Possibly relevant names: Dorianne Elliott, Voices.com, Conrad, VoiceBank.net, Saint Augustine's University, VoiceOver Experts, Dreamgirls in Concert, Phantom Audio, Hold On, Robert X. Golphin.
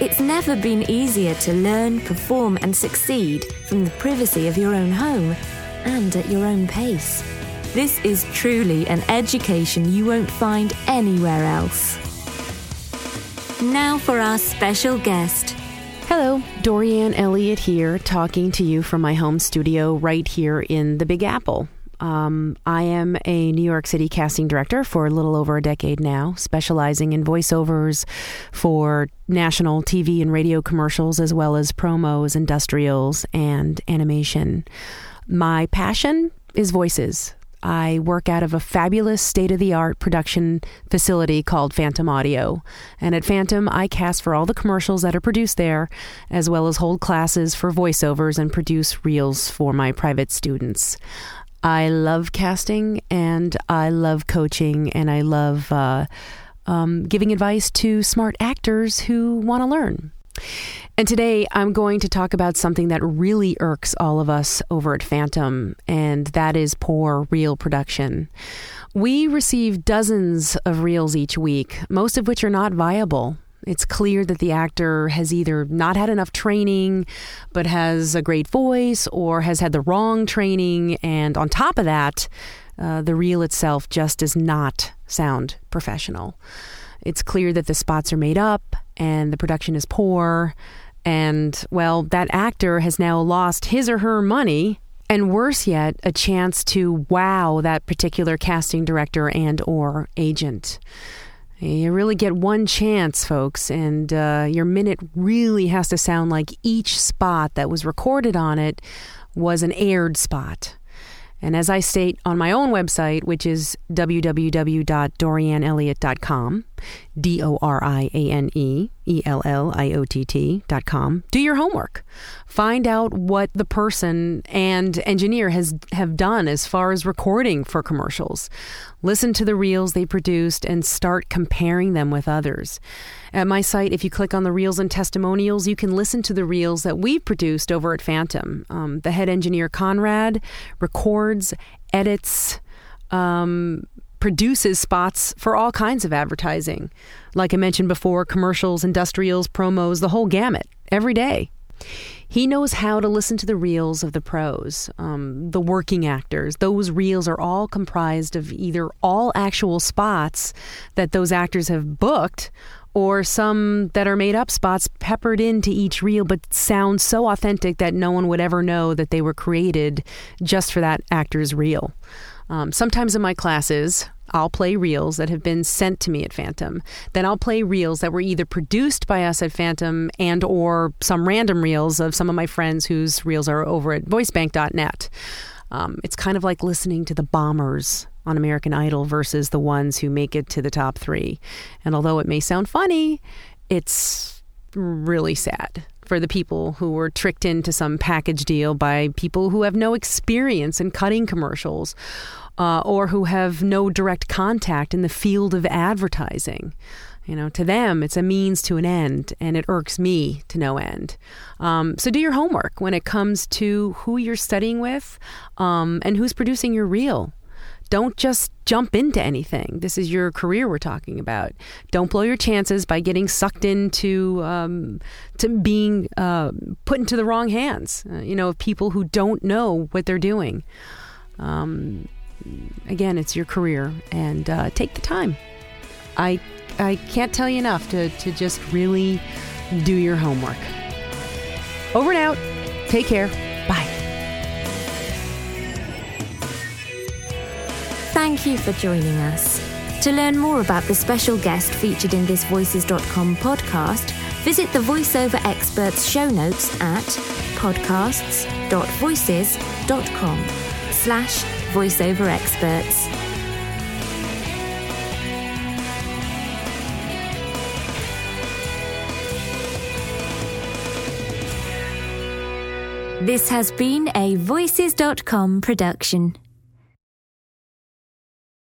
It's never been easier to learn, perform and succeed from the privacy of your own home and at your own pace. This is truly an education you won't find anywhere else. Now for our special guest. Hello, Dorianne Elliott here, talking to you from my home studio right here in the Big Apple. I am a New York City casting director for a little over a decade now, specializing in voiceovers for national TV and radio commercials, as well as promos, industrials, and animation. My passion is voices. I work out of a fabulous state-of-the-art production facility called Phantom Audio. And at Phantom, I cast for all the commercials that are produced there, as well as hold classes for voiceovers and produce reels for my private students. I love casting, and I love coaching, and I love giving advice to smart actors who want to learn. And today I'm going to talk about something that really irks all of us over at Phantom, and that is poor reel production. We receive dozens of reels each week, most of which are not viable. It's clear that the actor has either not had enough training, but has a great voice, or has had the wrong training. And on top of that, the reel itself just does not sound professional. It's clear that the spots are made up and the production is poor. And, well, that actor has now lost his or her money. And worse yet, a chance to wow that particular casting director and or agent. You really get one chance, folks, and your minute really has to sound like each spot that was recorded on it was an aired spot. And as I state on my own website, which is www.dorianelliott.com, DORIANEELLIOTT.com, do your homework. Find out what the person and engineer have done as far as recording for commercials. Listen to the reels they produced and start comparing them with others. At my site, if you click on the reels and testimonials, you can listen to the reels that we've produced over at Phantom. The head engineer, Conrad, records, edits, produces spots for all kinds of advertising. Like I mentioned before, commercials, industrials, promos, the whole gamut, every day. He knows how to listen to the reels of the pros, the working actors. Those reels are all comprised of either all actual spots that those actors have booked, or some that are made up spots peppered into each reel but sound so authentic that no one would ever know that they were created just for that actor's reel. Sometimes in my classes, I'll play reels that have been sent to me at Phantom. Then I'll play reels that were either produced by us at Phantom and or some random reels of some of my friends whose reels are over at VoiceBank.net. It's kind of like listening to the bombers on American Idol versus the ones who make it to the top three. And although it may sound funny, it's really sad for the people who were tricked into some package deal by people who have no experience in cutting commercials, or who have no direct contact in the field of advertising. You know, to them, it's a means to an end, and it irks me to no end. So do your homework when it comes to who you're studying with, and who's producing your reel. Don't just jump into anything. This is your career we're talking about. Don't blow your chances by getting sucked into to being put into the wrong hands, of people who don't know what they're doing. Again, it's your career, and take the time. I can't tell you enough to just really do your homework. Over and out. Take care. Bye. Thank you for joining us. To learn more about the special guest featured in this Voices.com podcast, visit the VoiceOver Experts show notes at podcasts.voices.com/voiceoverexperts. This has been a Voices.com production.